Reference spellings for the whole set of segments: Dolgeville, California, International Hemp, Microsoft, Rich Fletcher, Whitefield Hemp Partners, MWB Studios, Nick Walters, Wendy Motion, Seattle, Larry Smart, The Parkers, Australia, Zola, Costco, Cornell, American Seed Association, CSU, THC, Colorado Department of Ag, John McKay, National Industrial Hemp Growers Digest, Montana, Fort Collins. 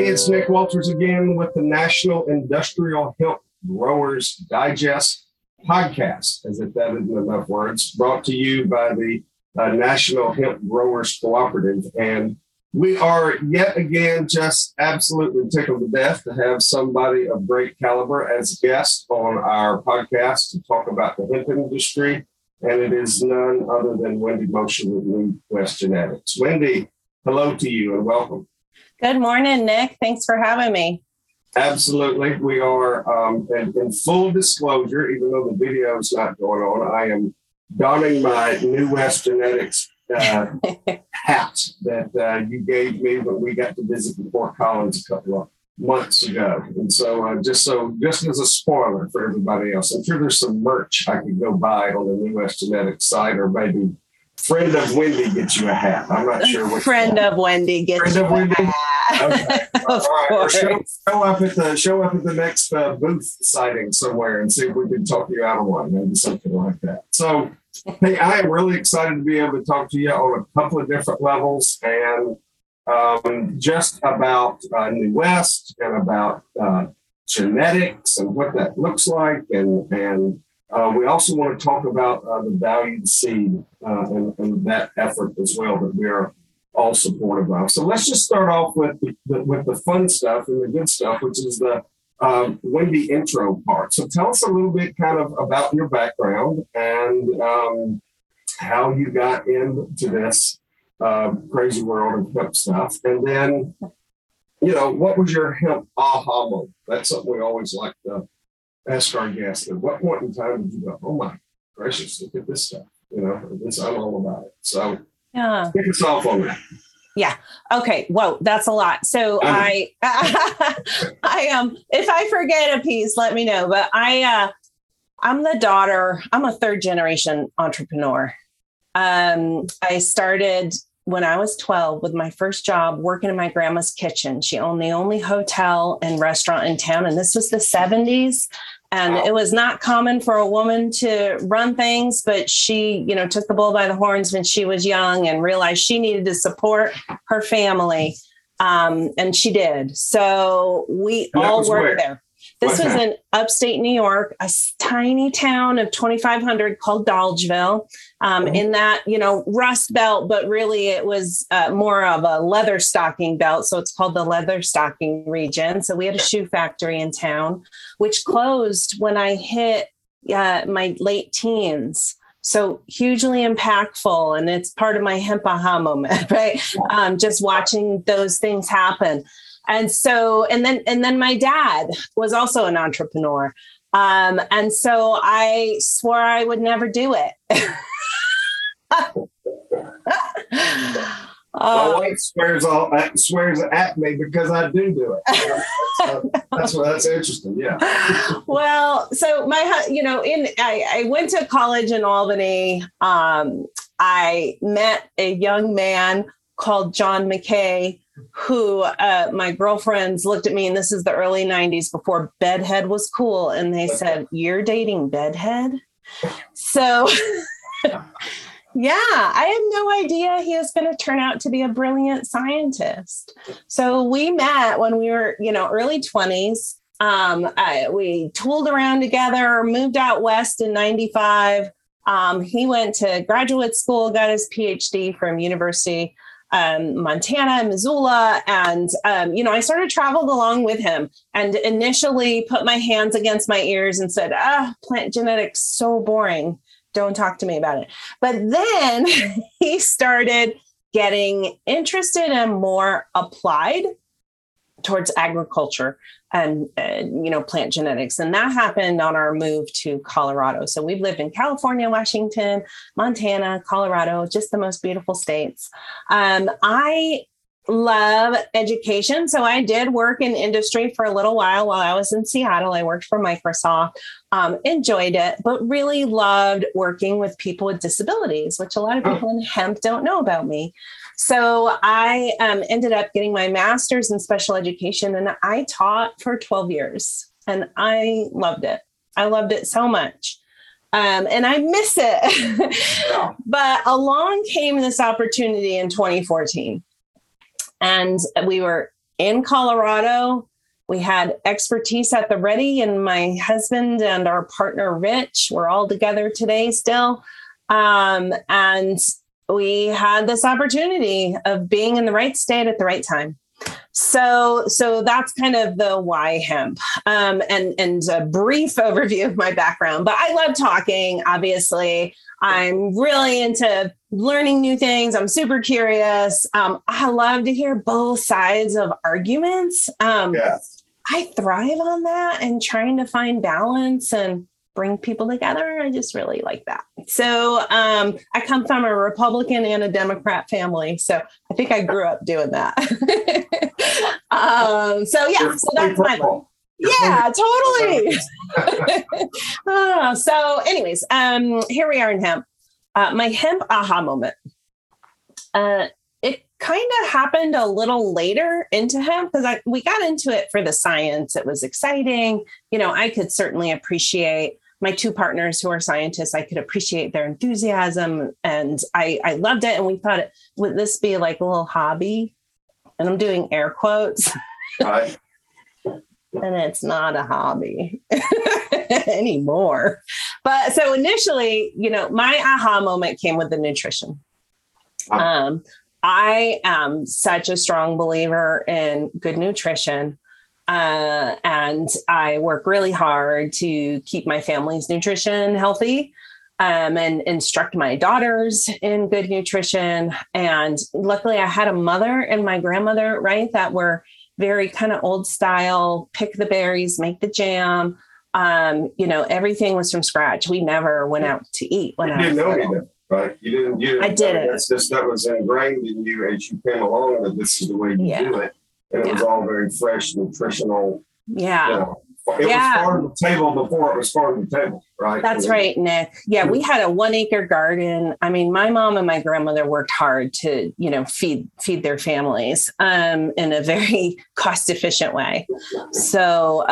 Hey, it's Nick Walters again with the National Industrial Hemp Growers Digest podcast, as if that isn't enough words, brought to you by the National Hemp Growers Cooperative. And we are yet again just absolutely tickled to death to have somebody of great caliber as a guest on our podcast to talk about the hemp industry. And it is none other than Wendy Motion with New West Genetics. Wendy, hello to you and welcome. Good morning, Nick. Thanks for having me. Absolutely. We are in full disclosure, even though the video is not going on, I am donning my New West Genetics hat that you gave me when we got to visit Fort Collins a couple of months ago. And so just as a spoiler for everybody else, I'm sure there's some merch I could go buy on the New West Genetics site, or maybe Friend of Wendy gets you a hat. I'm not sure which Friend one. Of Wendy gets Friend you of Wendy? A hat. Okay. Of all right. Course. Well, show up at the next booth sighting somewhere and see if we can talk you out of one, maybe something like that. So, hey, I am really excited to be able to talk to you on a couple of different levels, and just about New West and about genetics and what that looks like, and we also want to talk about the Value of Seed and that effort as well that we are all supportive of. So let's just start off with the fun stuff and the good stuff, which is the Wendy intro part. So tell us a little bit kind of about your background and how you got into this crazy world of hemp stuff. And then, you know, what was your hemp aha moment? That's something we always like to ask our guests. At what point in time did you go, oh my gracious, look at this stuff, you know, this, I'm all about it. So yeah, take us off on that. Yeah. Okay. Whoa, that's a lot. So I if I forget a piece, let me know. But I'm the daughter. I'm a third generation entrepreneur. I started when I was 12 with my first job working in my grandma's kitchen. She owned the only hotel and restaurant in town. And this was the 70s. And wow, it was not common for a woman to run things, but she, you know, took the bull by the horns when she was young and realized she needed to support her family. And she did. So we all worked there. This was in upstate New York, a tiny town of 2,500 called Dolgeville, in that, you know, Rust Belt, but really it was more of a leather stocking belt. So it's called the leather stocking region. So we had a shoe factory in town, which closed when I hit my late teens. So hugely impactful. And it's part of my hemp aha moment, right? Just watching those things happen. And so, and then my dad was also an entrepreneur. And so I swore I would never do it. My wife swears at me because I do it. So that's interesting. Yeah. Well, so I went to college in Albany. I met a young man called John McKay, who my girlfriends looked at me, and this is the early 90s before bedhead was cool. And they said, "You're dating bedhead?" So yeah, I had no idea he was going to turn out to be a brilliant scientist. So we met when we were, you know, early 20s. We tooled around together, moved out west in 95. He went to graduate school, got his PhD from University Montana, Missoula. And, you know, I sort of traveled along with him and initially put my hands against my ears and said, plant genetics, so boring. Don't talk to me about it. But then he started getting interested and more applied towards agriculture and, you know, plant genetics. And that happened on our move to Colorado. So we've lived in California, Washington, Montana, Colorado, just the most beautiful states. I love education. So I did work in industry for a little while I was in Seattle. I worked for Microsoft, enjoyed it, but really loved working with people with disabilities, which a lot of people in hemp don't know about me. So I ended up getting my master's in special education, and I taught for 12 years, and I loved it. I loved it so much. And I miss it. But along came this opportunity in 2014, and we were in Colorado. We had expertise at the ready, and my husband and our partner, Rich, we're all together today still. And we had this opportunity of being in the right state at the right time. So that's kind of the why hemp, and a brief overview of my background, but I love talking. Obviously, I'm really into learning new things. I'm super curious. I love to hear both sides of arguments. I thrive on that and trying to find balance and bring people together. I just really like that. So I come from a Republican and a Democrat family. So I think I grew up doing that. So that's my goal. Yeah, totally. So anyways, here we are in hemp. My hemp aha moment. It kind of happened a little later into hemp because we got into it for the science. It was exciting. You know, I could certainly appreciate my two partners who are scientists. I could appreciate their enthusiasm, and I loved it. And we thought, would this be like a little hobby? And I'm doing air quotes. Hi. And it's not a hobby anymore. But so initially, you know, my aha moment came with the nutrition. I am such a strong believer in good nutrition. And I work really hard to keep my family's nutrition healthy, and instruct my daughters in good nutrition. And luckily I had a mother and my grandmother, right, that were very kind of old style, pick the berries, make the jam. You know, everything was from scratch. We never went out to eat. You didn't know either, right? I didn't. That's just, that was ingrained in you as you came along that this is the way you do it. And it was all very fresh, nutritional. Yeah. You know, it was farm to table before it was farm to table, right? That's right, Nick. Yeah, we had a 1-acre garden. I mean, my mom and my grandmother worked hard to, you know, feed their families in a very cost efficient way. So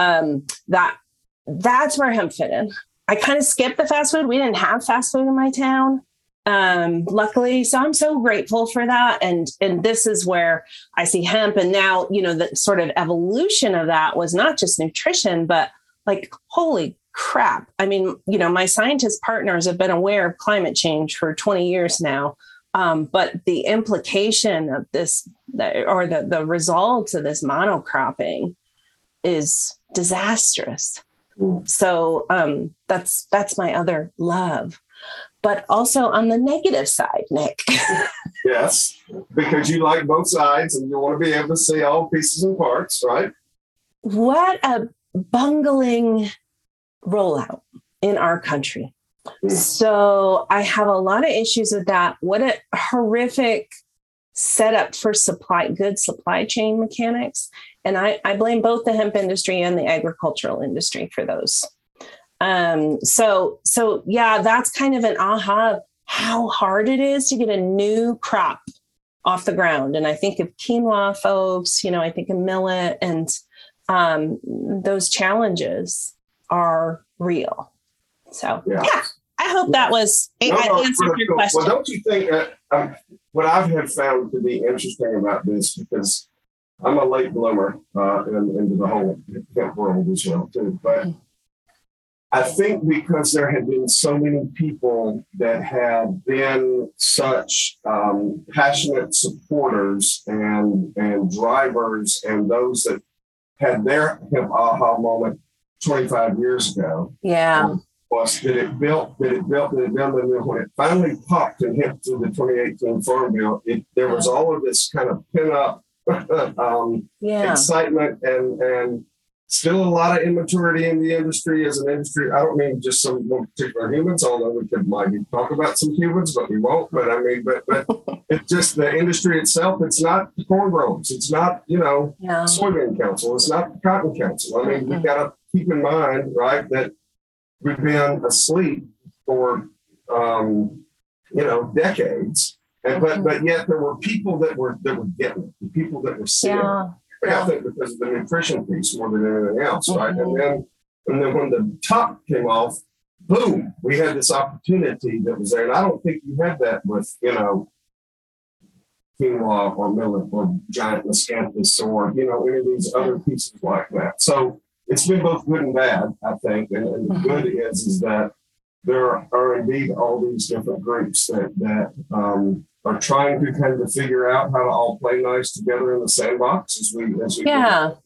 that's where hemp fit in. I kind of skipped the fast food. We didn't have fast food in my town. Luckily, so I'm so grateful for that. And this is where I see hemp. And now, you know, the sort of evolution of that was not just nutrition, but like, holy crap. I mean, you know, my scientist partners have been aware of climate change for 20 years now. But the implication of this, or the results of this monocropping is disastrous. So, that's my other love. But also on the negative side, Nick. Yes, because you like both sides and you want to be able to see all pieces and parts, right? What a bungling rollout in our country. Mm. So I have a lot of issues with that. What a horrific setup for supply chain mechanics. And I blame both the hemp industry and the agricultural industry for those. So that's kind of an aha of how hard it is to get a new crop off the ground. And I think of quinoa folks, you know, I think of millet, and those challenges are real. So I hope that was answered your question. Well, don't you think that what I have found to be interesting about this, because I'm a late bloomer into the whole world as well too, but I think because there had been so many people that had been such passionate supporters and drivers and those that had their hemp aha moment 25 years ago. Yeah. Was that it built, and then when it finally popped and hit through the 2018 Farm Bill, there was all of this kind of pent-up excitement and still a lot of immaturity in the industry as an industry. I don't mean just some particular humans, although we could maybe talk about some humans, but we won't. But I mean, but it's just the industry itself. It's not the corn growers. It's not, you know, Soybean Council. It's not the Cotton Council. I mean, we've got to keep in mind, right, that we've been asleep for, you know, decades. And, but yet there were people that were getting it, the people that were seeing it. I think because of the nutrition piece more than anything else, right? And then when the top came off, boom, we had this opportunity that was there. And I don't think you had that with, you know, quinoa or millet or giant miscanthus or, you know, any of these other pieces like that. So it's been both good and bad, I think. And the good is that there are indeed all these different groups that are trying to kind of figure out how to all play nice together in the sandbox as we go.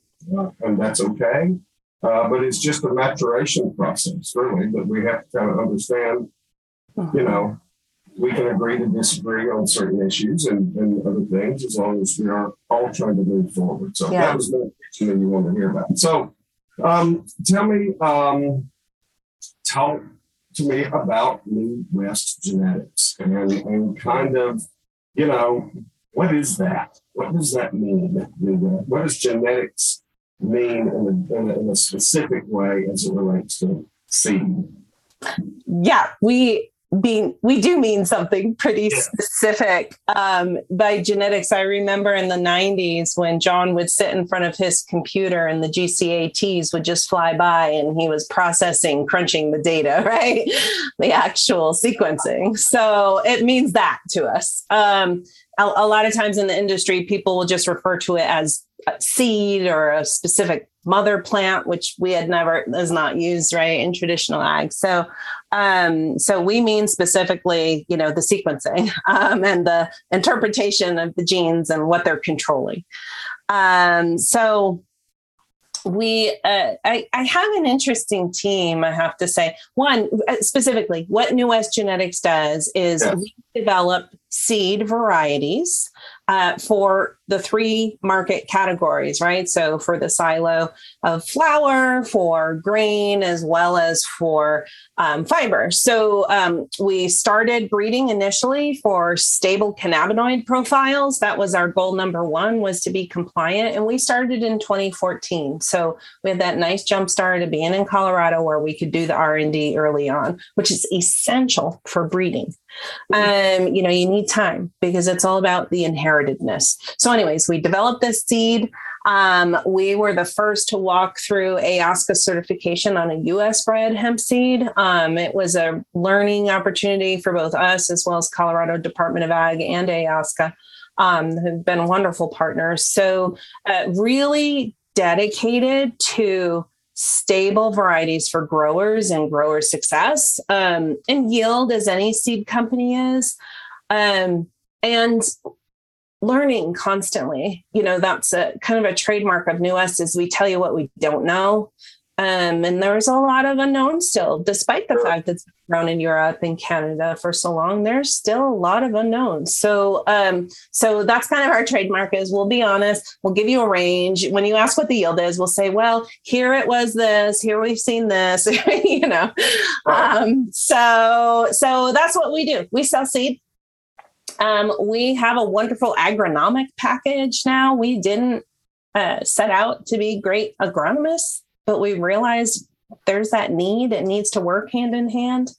And that's okay. But it's just a maturation process, really, that we have to kind of understand, you know, we can agree to disagree on certain issues and other things as long as we are all trying to move forward. So that was the question that you wanted to hear about. So tell me, talk to me about New West Genetics and kind of, you know, what is that? What does that mean? What does genetics mean in a specific way as it relates to seed? Yeah, we do mean something pretty specific by genetics. I remember in the 90s when John would sit in front of his computer and the GCATs would just fly by and he was processing, crunching the data, right? The actual sequencing. So it means that to us. A lot of times in the industry, people will just refer to it as a seed or a specific mother plant, which we had never, is not used, right, in traditional ag. So, so we mean specifically, you know, the sequencing and the interpretation of the genes and what they're controlling. So we, I have an interesting team, I have to say. One, specifically, what New West Genetics does is we develop seed varieties for the three market categories, right? So for the silo of flour, for grain, as well as for fiber. So we started breeding initially for stable cannabinoid profiles. That was our goal number one, was to be compliant. And we started in 2014. So we had that nice jump start of being in Colorado where we could do the R&D early on, which is essential for breeding. You know, you need time because it's all about the inheritedness. So anyways, we developed this seed. We were the first to walk through AOSCA certification on a U.S. bred hemp seed. It was a learning opportunity for both us as well as Colorado Department of Ag and AOSCA, who've been wonderful partners. So really dedicated to stable varieties for growers and grower success and yield, as any seed company is, and learning constantly. You know, that's a kind of a trademark of New West, is we tell you what we don't know. And there's a lot of unknown still, despite the fact that it's grown in Europe and Canada for so long, there's still a lot of unknowns. So, so that's kind of our trademark, is we'll be honest, we'll give you a range. When you ask what the yield is, we'll say, well, here it was this, here we've seen this, you know? So that's what we do. We sell seed. We have a wonderful agronomic package now. We didn't set out to be great agronomists, but we realized there's that need. It needs to work hand in hand.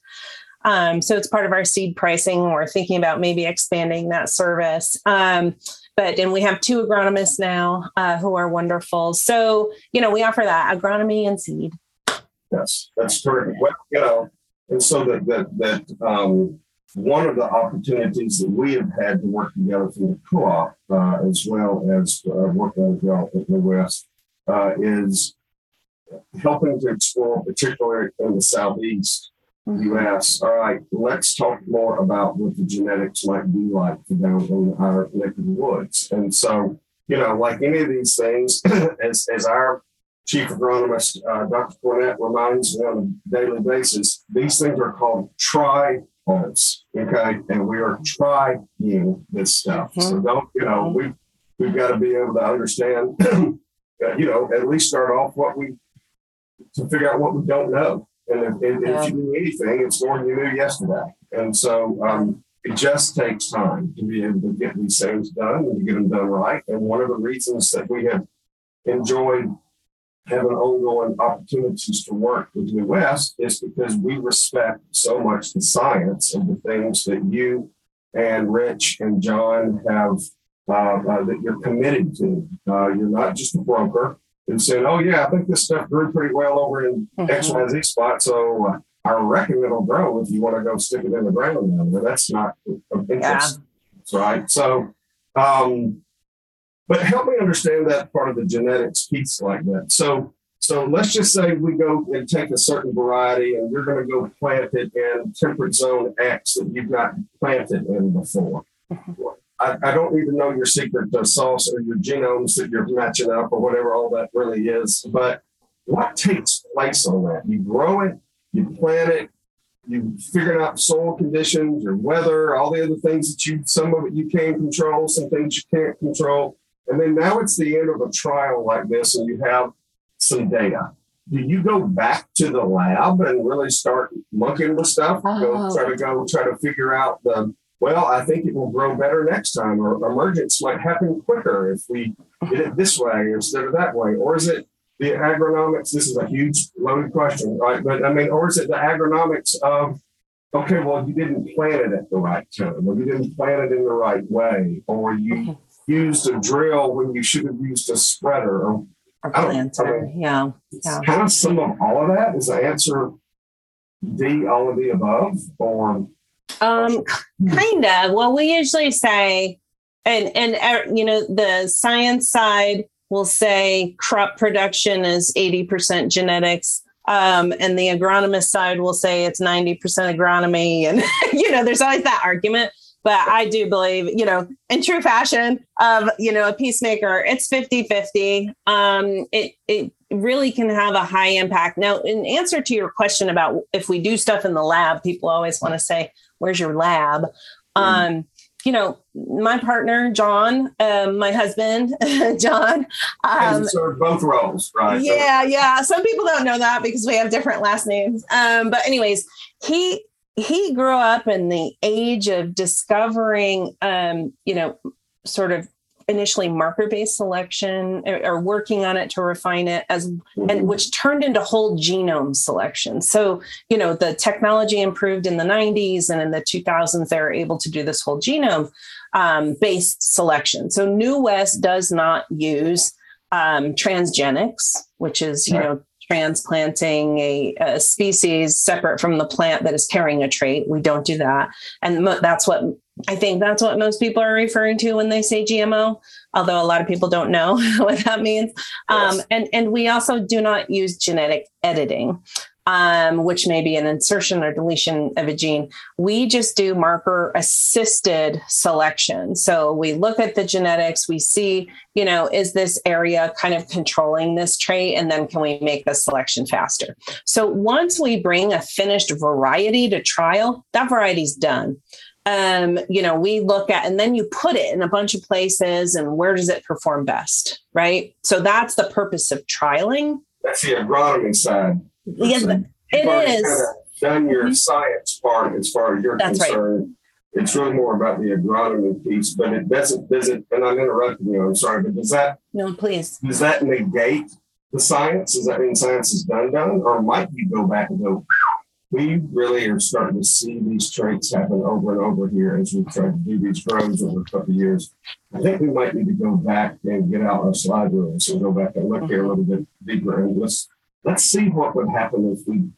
So it's part of our seed pricing. We're thinking about maybe expanding that service. And we have two agronomists now who are wonderful. So, you know, we offer that agronomy and seed. Yes, that's terrific. Well, you know, and so that one of the opportunities that we have had to work together through the co-op as well as working with the West is helping to explore, particularly in the Southeast U.S., all right, let's talk more about what the genetics might be like down in our neck of the woods. And so, you know, like any of these things, as our chief agronomist, Dr. Cornett, reminds me on a daily basis, these things are called tripods, okay? And we are trying this stuff. So don't, you know, we've got to be able to understand, you know, at least start off to figure out what we don't know. And if you knew anything, it's more than you knew yesterday. And so it just takes time to be able to get these things done and to get them done right. And one of the reasons that we have enjoyed having ongoing opportunities to work with New West is because we respect so much the science of the things that you and Rich and John have, that you're committed to. You're not just a broker and said, oh, yeah, I think this stuff grew pretty well over in XYZ spot, so I reckon it'll grow if you want to go stick it in the ground. That's not of interest, right? So But help me understand that part of the genetics piece like that. So let's just say we go and take a certain variety and we're going to go plant it in temperate zone X that you've not planted in before. I don't even know your secret sauce or your genomes that you're matching up or whatever all that really is. But what takes place on that? You grow it, you plant it, you figure out soil conditions, your weather, all the other things that some of it you can control, some things you can't control. And then now it's the end of a trial like this and you have some data. Do you go back to the lab and really start looking with stuff? Go try to figure out I think it will grow better next time, or emergence might happen quicker if we did it this way instead of that way. Or is it the agronomics? This is a huge loaded question, right? But I mean, or is it the agronomics of, okay, well, you didn't plant it at the right time, or you didn't plant it in the right way, or you used a drill when you should have used a spreader, or planter. Kind of some of all of that. Is the answer D, all of the above, or? Kind of. Well, we usually say, and the science side will say crop production is 80% genetics. And the agronomist side will say it's 90% agronomy. And, there's always that argument. But I do believe, in true fashion of, a peacemaker, it's 50-50. It really can have a high impact. Now, in answer to your question about if we do stuff in the lab, people always want to say, where's your lab? My partner, John, my husband, John. And serve both roles, right? Yeah. Some people don't know that because we have different last names. But anyways, he grew up in the age of discovering, sort of initially marker-based selection or working on it to refine it and which turned into whole genome selection. So, the technology improved in the 90s, and in the 2000s, they were able to do this whole genome based selection. So New West does not use transgenics, which is, transplanting a species separate from the plant that is carrying a trait. We don't do that. And that's what most people are referring to when they say GMO, although a lot of people don't know what that means. Yes. And we also do not use genetic editing, which may be an insertion or deletion of a gene. We just do marker assisted selection. So we look at the genetics, we see, is this area kind of controlling this trait? And then can we make the selection faster? So once we bring a finished variety to trial, that variety's done. We look at, and then you put it in a bunch of places and where does it perform best, right? So that's the purpose of trialing. That's the agronomy side. Yes, it is. Kind of done your science part as far as you're concerned. Right. It's really more about the agronomy piece, but it doesn't, and I'm interrupting you, I'm sorry, but does that negate the science? Does that mean science is done? Or might you go back and go, we really are starting to see these traits happen over and over here as we try to do these grows over a couple of years. I think we might need to go back and get out our slide rules and go back and look here a little bit deeper and let's see what would happen if we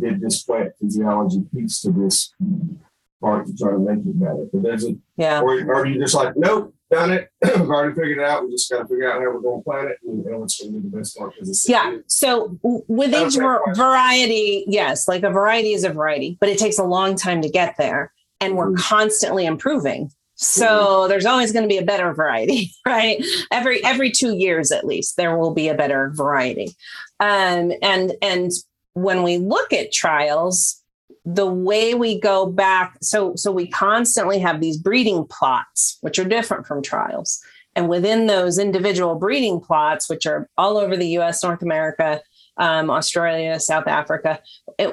did this plant physiology piece to this part to try to make it better. But or you're just like, nope, done it. I've already figured it out. We just got to figure out how we're going to plant it and what's going to be the best part. So with each variety, yes, like a variety is a variety, but it takes a long time to get there. And we're constantly improving. So there's always going to be a better variety, right? Every 2 years, at least, there will be a better variety. And when we look at trials, the way we go back, so we constantly have these breeding plots, which are different from trials. And within those individual breeding plots, which are all over the U.S., North America, Australia, South Africa,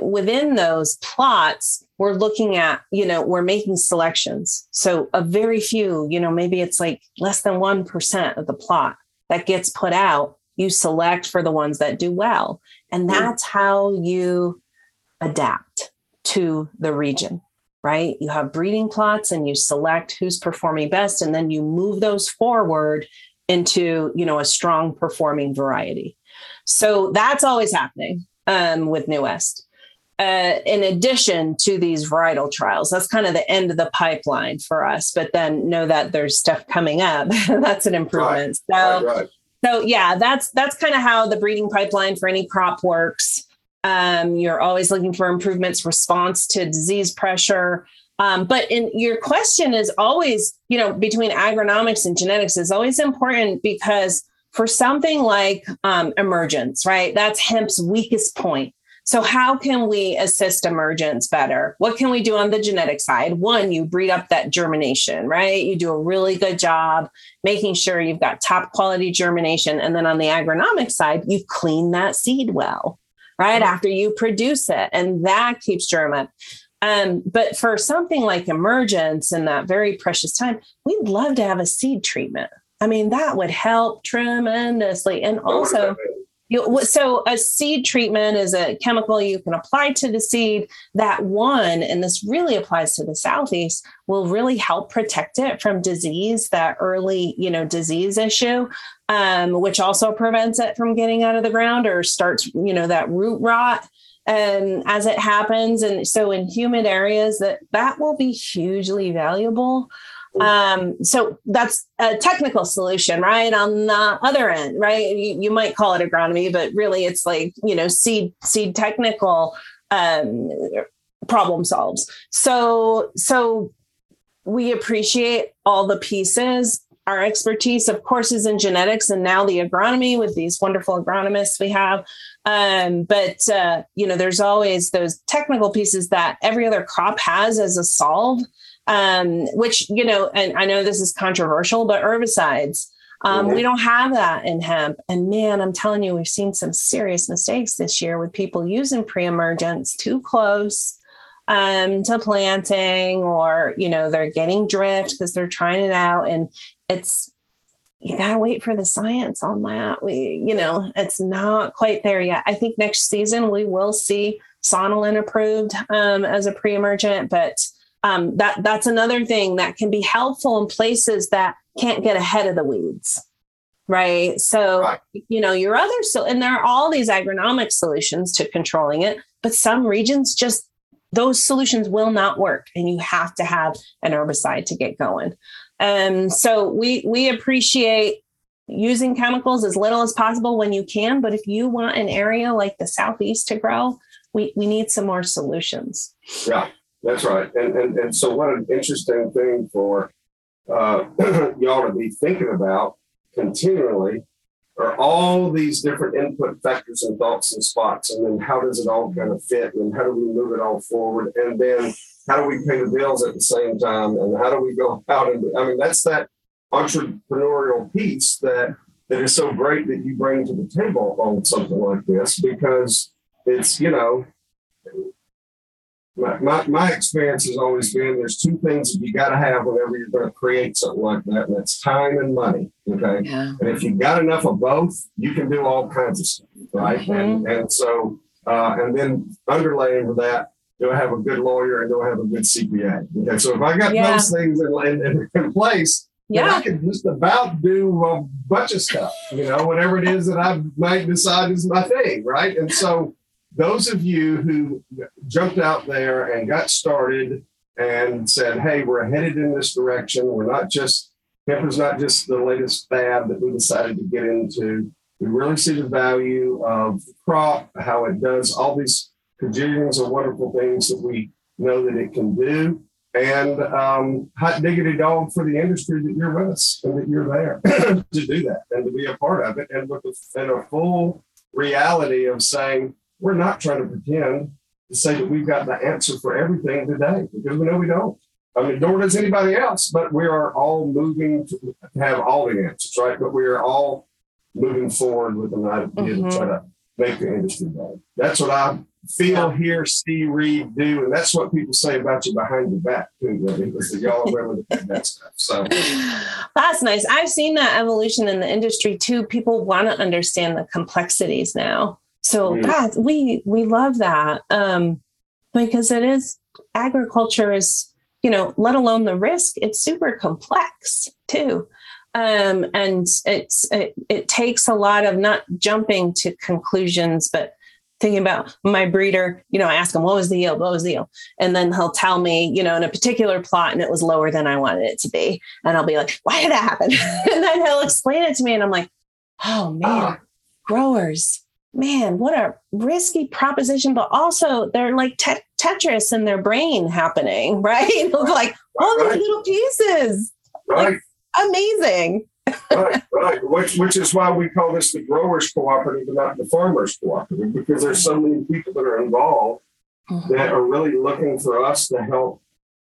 within those plots, we're looking at, we're making selections. So a very few, maybe it's like less than 1% of the plot that gets put out. You select for the ones that do well. And that's how you adapt to the region, right? You have breeding plots and you select who's performing best. And then you move those forward into, a strong performing variety. So that's always happening with New West. in addition to these varietal trials. That's kind of the end of the pipeline for us, but then know that there's stuff coming up. That's an improvement. Right. So, right. So yeah, that's kind of how the breeding pipeline for any crop works. You're always looking for improvements, response to disease pressure. But in your question is always, you know, between agronomics and genetics is always important because for something like emergence, right? That's hemp's weakest point. So how can we assist emergence better? What can we do on the genetic side? One, you breed up that germination, right? You do a really good job making sure you've got top quality germination. And then on the agronomic side, you clean that seed well, right? After you produce it, and that keeps germ up. But for something like emergence and that very precious time, we'd love to have a seed treatment. I mean, that would help tremendously. And also, so a seed treatment is a chemical you can apply to the seed that one, and this really applies to the Southeast, will really help protect it from disease, that early, you know, disease issue, which also prevents it from getting out of the ground or starts, you know, that root rot as it happens. And so in humid areas, that will be hugely valuable. So that's a technical solution, right? On the other end, right? You might call it agronomy, but really it's like, you know, seed technical problem solves. So we appreciate all the pieces. Our expertise, of course, is in genetics and now the agronomy with these wonderful agronomists we have. But you know, there's always those technical pieces that every other crop has as a solve. Which, you know, and I know this is controversial, but herbicides, we don't have that in hemp. And man, I'm telling you, we've seen some serious mistakes this year with people using pre-emergence too close to planting, or, you know, they're getting drift because they're trying it out. And it's, you gotta wait for the science on that. We, you know, it's not quite there yet. I think next season we will see Sonalin approved as a pre-emergent, but that's another thing that can be helpful in places that can't get ahead of the weeds, right? So, right. You know, your other, so, and there are all these agronomic solutions to controlling it, but some regions just, those solutions will not work and you have to have an herbicide to get going. So we appreciate using chemicals as little as possible when you can, but if you want an area like the Southeast to grow, we need some more solutions. Yeah. That's right. And so what an interesting thing for y'all to be thinking about continually are all these different input factors and thoughts and spots. And then how does it all kind of fit? And how do we move it all forward? And then how do we pay the bills at the same time? And how do we go out? And I mean, that's that entrepreneurial piece that is so great that you bring to the table on something like this, because it's, you know, my experience has always been there's two things that you got to have whenever you're going to create something like that, and that's time and money. Okay. Yeah. And if you've got enough of both, you can do all kinds of stuff, right? Mm-hmm. And so, and then underlaying with that, do I have a good lawyer and do I have a good CPA? Okay. So if I got those things in place, then I can just about do a bunch of stuff, you know, whatever it is that I might decide is my thing, right? And so, those of you who jumped out there and got started and said, hey, we're headed in this direction. We're not just, hemp is not just the latest fad that we decided to get into. We really see the value of the crop, how it does all these cajillions of wonderful things that we know that it can do. And hot diggity dog for the industry that you're with us and that you're there to do that and to be a part of it. And with a full reality of saying, we're not trying to pretend to say that we've got the answer for everything today, because we know we don't. I mean, nor does anybody else, but we are all moving to have all the answers, right? But we are all moving forward with an idea to try to make the industry better. That's what I feel, hear, see, read, do. And that's what people say about you behind your back, too, really, because y'all are really good at that stuff. So. That's nice. I've seen that evolution in the industry, too. People want to understand the complexities now. So that we love that because it is, agriculture is, you know, let alone the risk, it's super complex too. And it takes a lot of not jumping to conclusions, but thinking about my breeder, you know, I ask him, what was the yield? What was the yield? And then he'll tell me, you know, in a particular plot and it was lower than I wanted it to be. And I'll be like, why did that happen? And then he'll explain it to me. And I'm like, oh man, growers, man, what a risky proposition, but also they're like Tetris in their brain happening, right? Like all these little pieces, right. Like, amazing. Right. Which is why we call this the growers' cooperative and not the farmers' cooperative, because there's so many people that are involved that are really looking for us to help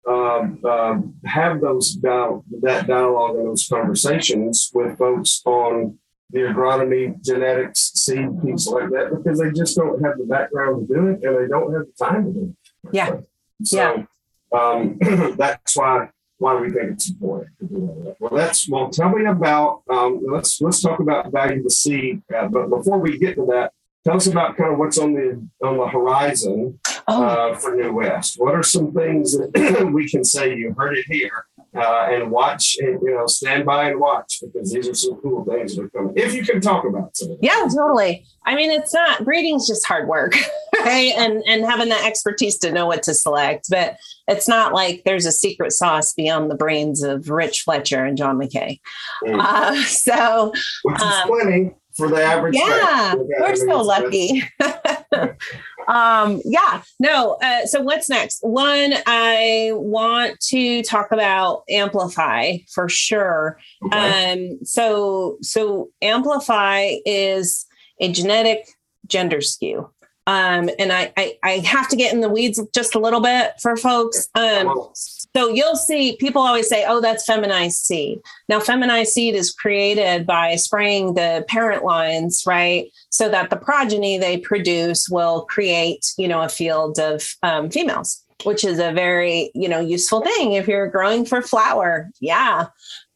have those dialogue and those conversations with folks on the agronomy, genetics, seed piece like that, because they just don't have the background to do it and they don't have the time to do it. Yeah. So yeah. That's why we think it's important to do that. Well, tell me about, let's talk about Value of Seed. But before we get to that, tell us about kind of what's on the horizon for New West. What are some things that we can say you heard it here and watch, and, you know, stand by and watch, because these are some cool things that are coming. If you can talk about some of them. Yeah, totally. I mean, it's not, breeding's just hard work, right? And having that expertise to know what to select, but it's not like there's a secret sauce beyond the brains of Rich Fletcher and John McKay. Which is funny for the average. Yeah, we're so lucky. So what's next? One, I want to talk about Amplify for sure. Okay. So Amplify is a genetic gender skew. And I have to get in the weeds just a little bit for folks. So you'll see people always say, oh, that's feminized seed. Now, feminized seed is created by spraying the parent lines, right? So that the progeny they produce will create, you know, a field of females, which is a very, you know, useful thing if you're growing for flower. Yeah.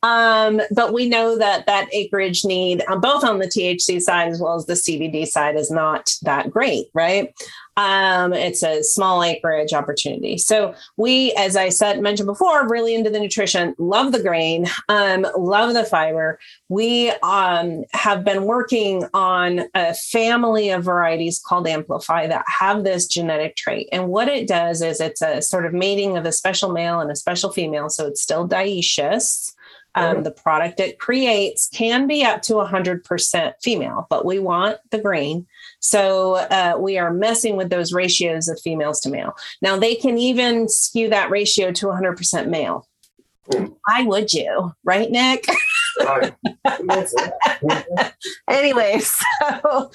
But we know that acreage need both on the THC side as well as the CBD side is not that great, right? It's a small acreage opportunity. So we, as I mentioned before, really into the nutrition, love the grain, love the fiber. We have been working on a family of varieties called Amplify that have this genetic trait. And what it does is it's a sort of mating of a special male and a special female. So it's still dioecious. The product it creates can be up to 100% female, but we want the grain. So we are messing with those ratios of females to male. Now they can even skew that ratio to 100% male. Why would you? Right, Nick? Anyway, so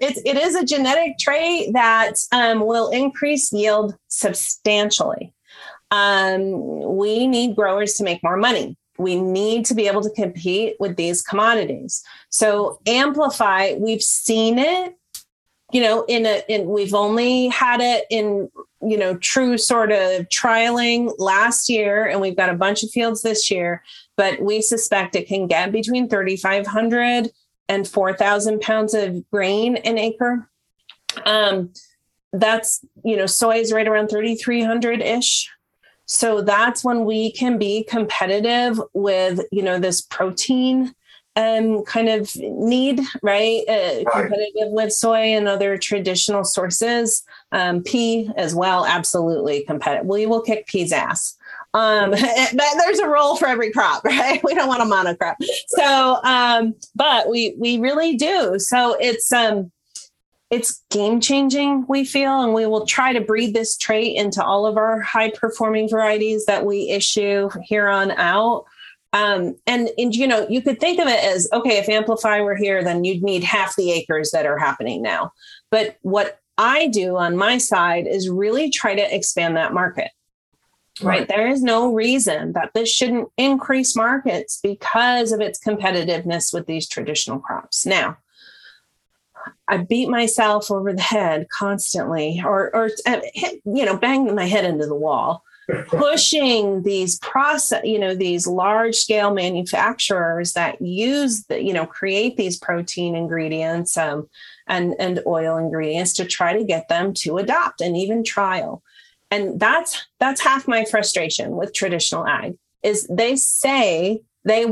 it is a genetic trait that will increase yield substantially. We need growers to make more money. We need to be able to compete with these commodities. So Amplify, we've seen it, you know, we've only had it in, you know, true sort of trialing last year, and we've got a bunch of fields this year, but we suspect it can get between 3,500 and 4,000 pounds of grain an acre. That's, you know, soy is right around 3,300 ish. So that's when we can be competitive with, you know, this protein kind of need, right? Competitive with soy and other traditional sources. Pea as well, absolutely competitive. We will kick pea's ass. But there's a role for every crop, right? We don't want a monocrop. So, but we really do. So it's game changing, we feel, and we will try to breed this trait into all of our high performing varieties that we issue here on out. And, you know, you could think of it as, okay, if Amplify were here, then you'd need half the acres that are happening now. But what I do on my side is really try to expand that market. Right. There is no reason that this shouldn't increase markets because of its competitiveness with these traditional crops. Now, I beat myself over the head constantly or hit, you know, banged my head into the wall, pushing these these large scale manufacturers that use create these protein ingredients, and oil ingredients to try to get them to adopt and even trial. And that's half my frustration with traditional ag is they say They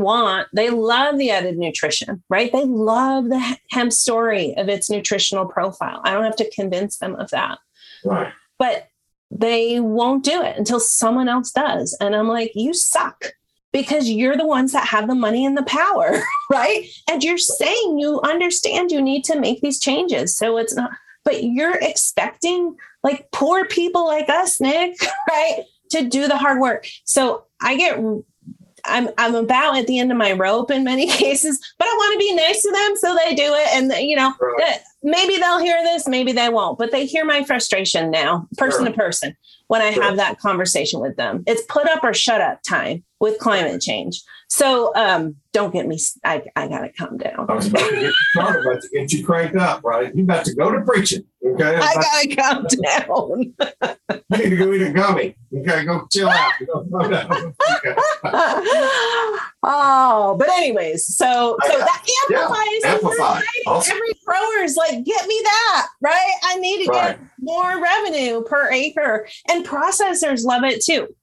love the added nutrition, right? They love the hemp story of its nutritional profile. I don't have to convince them of that. Right. But they won't do it until someone else does. And I'm like, you suck because you're the ones that have the money and the power, right? And you're saying you understand you need to make these changes. So it's not, but you're expecting like poor people like us, Nick, right? To do the hard work. So I'm about at the end of my rope in many cases, but I want to be nice to them. So they do it. And you know, right. Maybe they'll hear this, maybe they won't, but they hear my frustration now, person to person, when I have that conversation with them. It's put up or shut up time with climate change. So don't get me, I got to calm down. I was about to get you cranked up, right? You're about to go to preaching. Okay. I got to calm down. You need to go eat a gummy. You got to go chill out. Okay. Oh, but anyways, so that amplifies. Yeah, right? Awesome. Every grower is like, get me that, right? I need to get more revenue per acre. And processors love it too.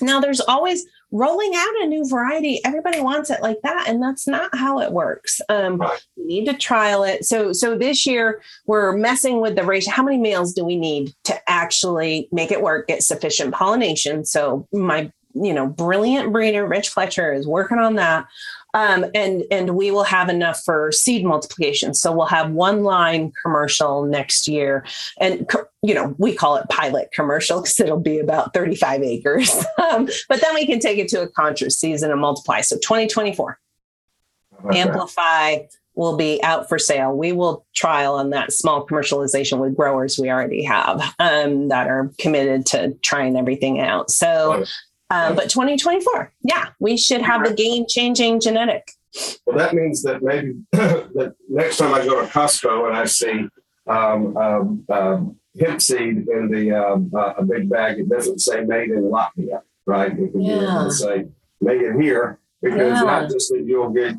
Now there's always rolling out a new variety. Everybody wants it like that. And that's not how it works. You need to trial it. So this year we're messing with the ratio. How many males do we need to actually make it work, get sufficient pollination? So my, brilliant breeder, Rich Fletcher, is working on that. And we will have enough for seed multiplication. So we'll have one line commercial next year. And, we call it pilot commercial because it'll be about 35 acres. But then we can take it to a contract season and multiply. So 2024, Amplify will be out for sale. We will trial on that small commercialization with growers we already have that are committed to trying everything out. So but 2024, we should have a game-changing genetic. Well, that means that maybe that next time I go to Costco and I see hemp seed in a big bag, it doesn't say made in Latvia, right? It could say made in here, because not just that you'll get.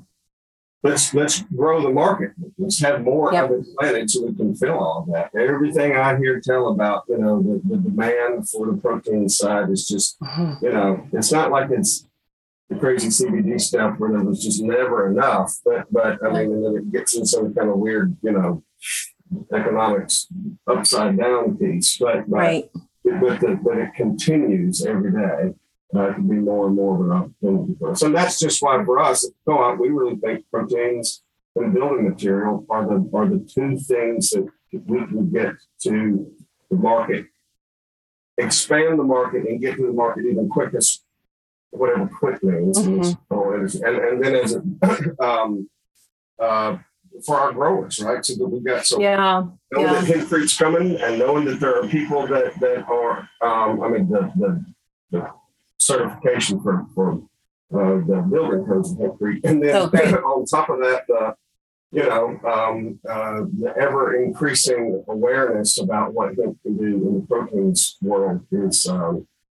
Let's grow the market. Let's have more of it planted so we can fill all of that. Everything I hear tell about, the demand for the protein side is just, it's not like it's the crazy CBD stuff where there was just never enough. But I mean, and then it gets in some kind of weird, economics upside down piece. But it continues every day. It can be more and more of an opportunity for us. So that's just why for us at Co-op, we really think proteins and building material are the two things that we can get to the market, expand the market, and get to the market even quickest, whatever quick means. Mm-hmm. And then as for our growers, right? So that we've got knowing that hemp creek's coming and knowing that there are people that are the certification for the building codes of hemp creek, and then on top of that, the ever increasing awareness about what hemp can do in the proteins world is.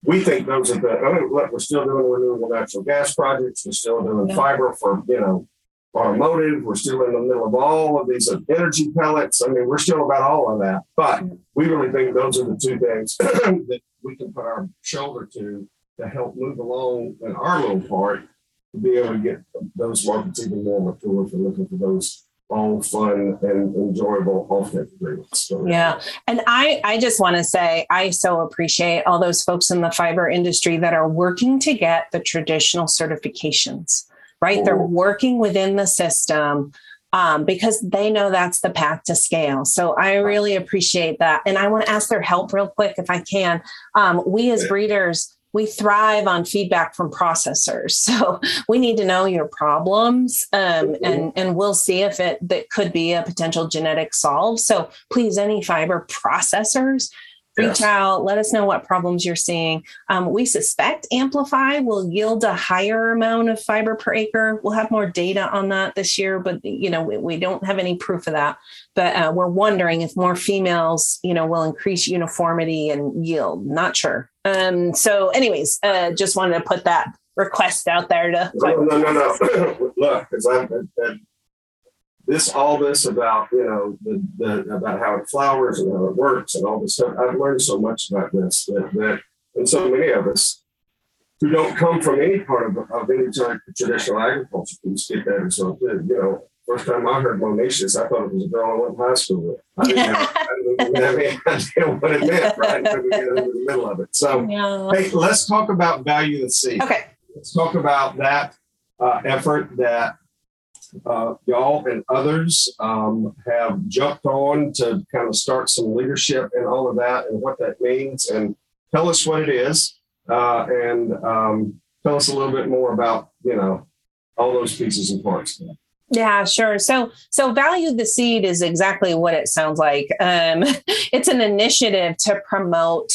We think those are we're still doing renewable natural gas projects. We're still doing fiber for automotive. We're still in the middle of all of these energy pellets. I mean, we're still about all of that, but we really think those are the two things that we can put our shoulder to help move along in our little part to be able to get those markets even more mature if we're looking for those all fun and enjoyable off-net agreements. So, and I just want to say, I so appreciate all those folks in the fiber industry that are working to get the traditional certifications, right? They're working within the system because they know that's the path to scale. So I really appreciate that. And I want to ask their help real quick if I can. We as breeders, we thrive on feedback from processors. So we need to know your problems and we'll see if that could be a potential genetic solve. So please, any fiber processors, reach out, let us know what problems you're seeing. We suspect Amplify will yield a higher amount of fiber per acre. We'll have more data on that this year, but we don't have any proof of that. But we're wondering if more females, will increase uniformity and yield. Not sure. So anyways, just wanted to put that request out there to. No. Look, because this about, about how it flowers and how it works and all this stuff. I've learned so much about this that and so many of us who don't come from any part of any type of traditional agriculture can speak that or something. You know, first time I heard monacious, I thought it was a girl I went to high school with. I didn't know what it meant, right? Until we got into the middle of it. So, Hey, let's talk about Value of Seed. Okay. Let's talk about that effort that y'all and others have jumped on to kind of start some leadership and all of that and what that means. And tell us what it is and tell us a little bit more about, you know, all those pieces and parts. Yeah, sure. So Value the Seed is exactly what it sounds like. It's an initiative to promote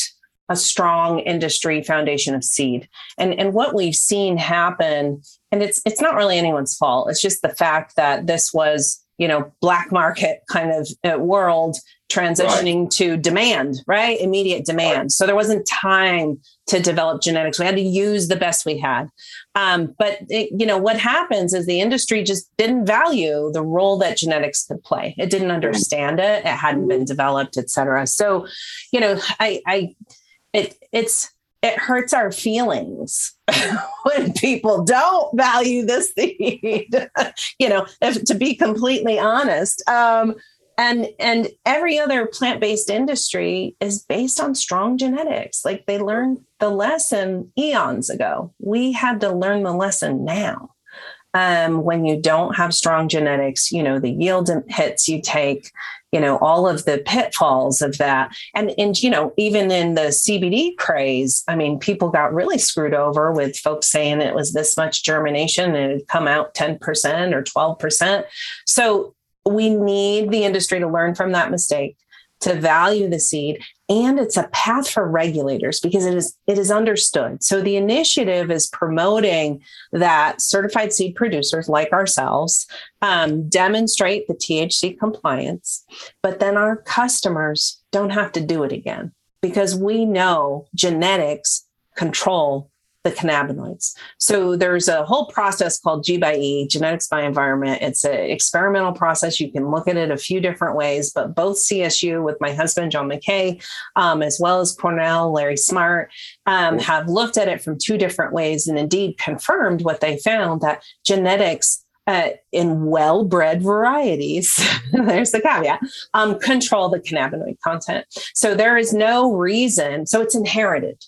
a strong industry foundation of seed. And what we've seen happen, and it's not really anyone's fault. It's just the fact that this was, you know, black market kind of world transitioning to demand, right? Immediate demand. Right. So there wasn't time to develop genetics. We had to use the best we had. But what happens is the industry just didn't value the role that genetics could play. It didn't understand it. It hadn't been developed, et cetera. So, you know, it hurts our feelings when people don't value the seed, you know, to be completely honest. And every other plant-based industry is based on strong genetics. Like they learned the lesson eons ago. We had to learn the lesson now. When you don't have strong genetics, you know, the yield hits you take, you know, all of the pitfalls of that. And, you know, even in the CBD craze, I mean, people got really screwed over with folks saying it was this much germination and it had come out 10% or 12%. So we need the industry to learn from that mistake, to value the seed. And it's a path for regulators because it is understood. So the initiative is promoting that certified seed producers like ourselves demonstrate the THC compliance, but then our customers don't have to do it again because we know genetics control the cannabinoids. So there's a whole process called G/E, genetics by environment. It's an experimental process. You can look at it a few different ways, but both CSU with my husband, John McKay, as well as Cornell, Larry Smart, have looked at it from two different ways and indeed confirmed what they found, that genetics in well-bred varieties, there's the caveat, control the cannabinoid content. So there is no reason, so it's inherited.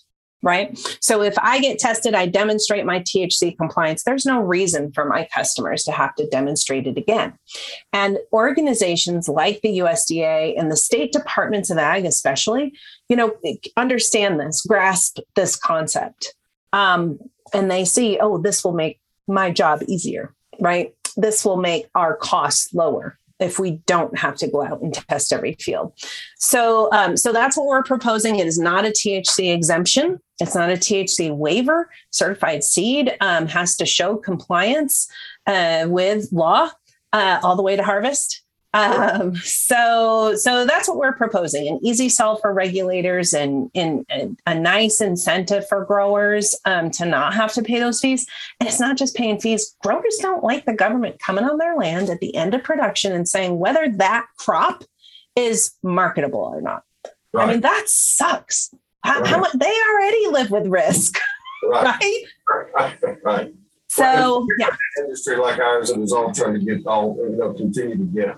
Right. So if I get tested, I demonstrate my THC compliance. There's no reason for my customers to have to demonstrate it again. And organizations like the USDA and the state departments of ag, especially, you know, understand this, grasp this concept. And they see, oh, this will make my job easier. Right. This will make our costs lower if we don't have to go out and test every field. So that's what we're proposing. It is not a THC exemption. It's not a THC waiver. Certified seed has to show compliance with law all the way to harvest. So that's what we're proposing, an easy sell for regulators and a nice incentive for growers to not have to pay those fees. And it's not just paying fees. Growers don't like the government coming on their land at the end of production and saying whether that crop is marketable or not. Right. I mean, that sucks. Right. How much they already live with risk, right? Right. So, yeah. An industry like ours that is all trying to get all, and they'll continue to get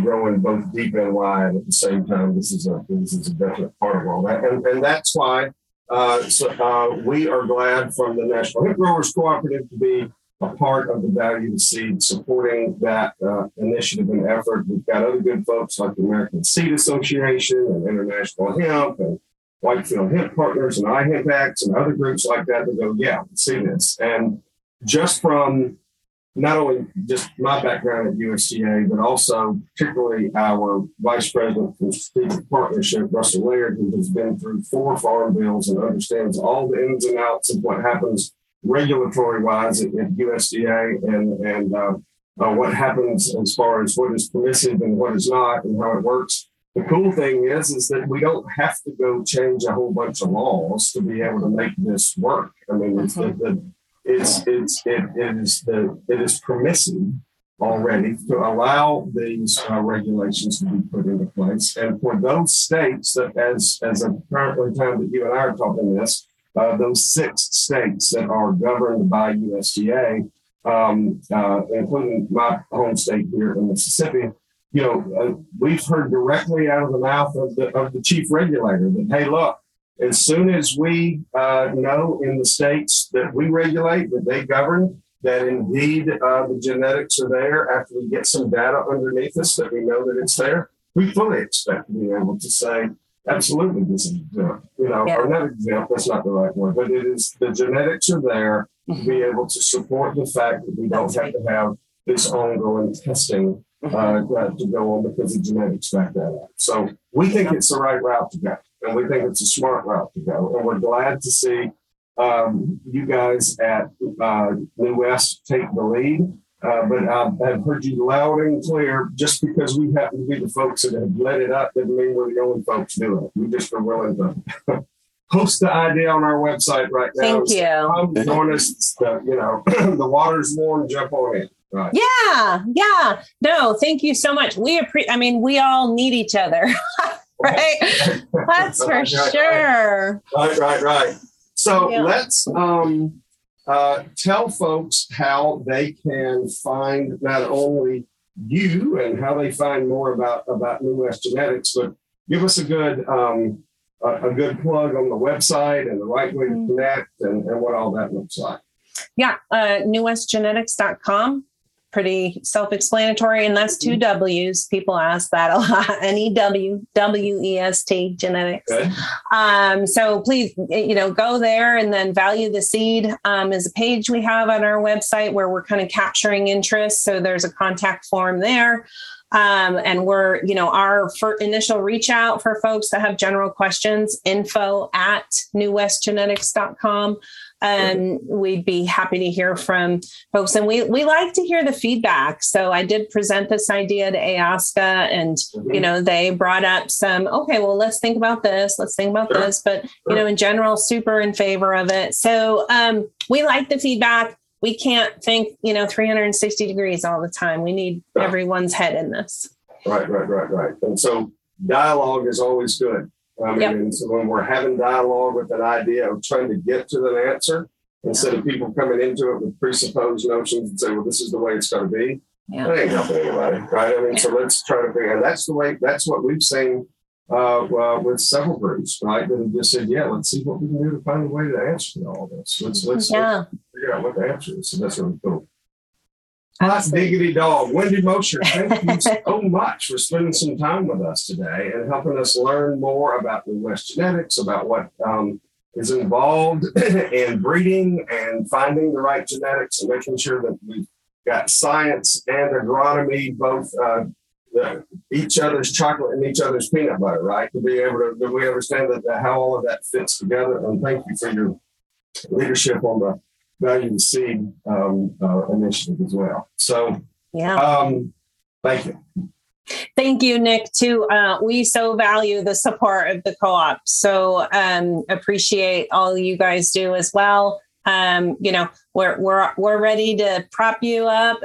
growing both deep and wide at the same time. This is a definite part of all that, and that's why we are glad from the National Hemp Growers Cooperative to be a part of the Value of Seed, supporting that initiative and effort. We've got other good folks like the American Seed Association and International Hemp and Whitefield Hemp Partners and ihemp Acts and other groups like that that go, yeah, we see this. And just from not only just my background at USDA, but also particularly our vice president for strategic partnership, Russell Laird, who has been through 4 farm bills and understands all the ins and outs of what happens regulatory-wise at USDA and what happens as far as what is permissive and what is not and how it works. The cool thing is that we don't have to go change a whole bunch of laws to be able to make this work. I mean, it is permissive already to allow these regulations to be put into place. And for those states that, as apparently time that you and I are talking this, those six states that are governed by USDA, including my home state here in Mississippi, you know, we've heard directly out of the mouth of the chief regulator that, hey, look, as soon as we know in the states that we regulate, that they govern, that indeed the genetics are there, after we get some data underneath us that we know that it's there, we fully expect to be able to say, absolutely, this is, or not example, that's not the right word, but it is, the genetics are there to be able to support the fact that we don't have to have this ongoing testing to go on because the genetics back that up. So we think it's the right route to go, and we think it's a smart route to go. And we're glad to see you guys at New West take the lead. But I've heard you loud and clear, just because we happen to be the folks that have let it up doesn't mean we're the only folks doing it. We just are willing to post the idea on our website right now. Thank you. Come join us. The water's warm, jump on in. Right. Yeah. No, thank you so much. We all need each other, right? That's for sure. Right. So let's... tell folks how they can find not only you and how they find more about New West Genetics, but give us a good plug on the website and the right way to connect and what all that looks like. Yeah, newwestgenetics.com. Pretty self-explanatory, and that's two W's. People ask that a lot. N-E-W, W-E-S-T, genetics. Okay. So please, go there, and then Value the Seed is a page we have on our website where we're kind of capturing interest. So there's a contact form there. And we're, our initial reach out for folks that have general questions, info@newwestgenetics.com. We'd be happy to hear from folks, and we like to hear the feedback. So I did present this idea to AOSCA, and they brought up some. Okay, well, let's think about this. But in general, super in favor of it. So we like the feedback. We can't think 360 degrees all the time. We need everyone's head in this. Right. And so dialogue is always good. And so when we're having dialogue with an idea of trying to get to an answer, instead of people coming into it with presupposed notions and say, well, this is the way it's going to be, that ain't helping anybody, right? So let's try to figure out. That's the way, that's what we've seen with several groups, right? That have just said, let's see what we can do to find a way to answer all this. Let's figure out what the answer is. So that's really cool. Hot diggity dog. Wendy Motion, thank you so much for spending some time with us today and helping us learn more about New West Genetics, about what is involved in breeding and finding the right genetics and making sure that we've got science and agronomy, both each other's chocolate and each other's peanut butter, right? To be able to, we understand how all of that fits together. And thank you for your leadership on the Value of Seed initiative as well. So, thank you. Thank you, Nick, too. We so value the support of the co-op. So appreciate all you guys do as well. We're ready to prop you up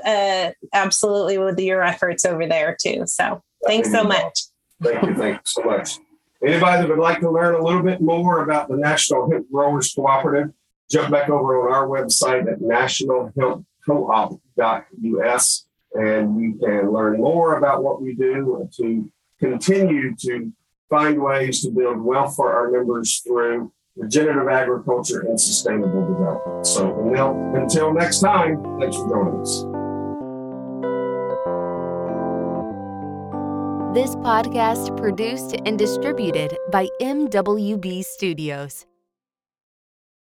absolutely with your efforts over there too. So thanks so much. Thank you so much. Anybody that would like to learn a little bit more about the National Hemp Growers Cooperative, jump back over on our website at nationalhempcoop.us, and you can learn more about what we do to continue to find ways to build wealth for our members through regenerative agriculture and sustainable development. So until next time, thanks for joining us. This podcast produced and distributed by MWB Studios.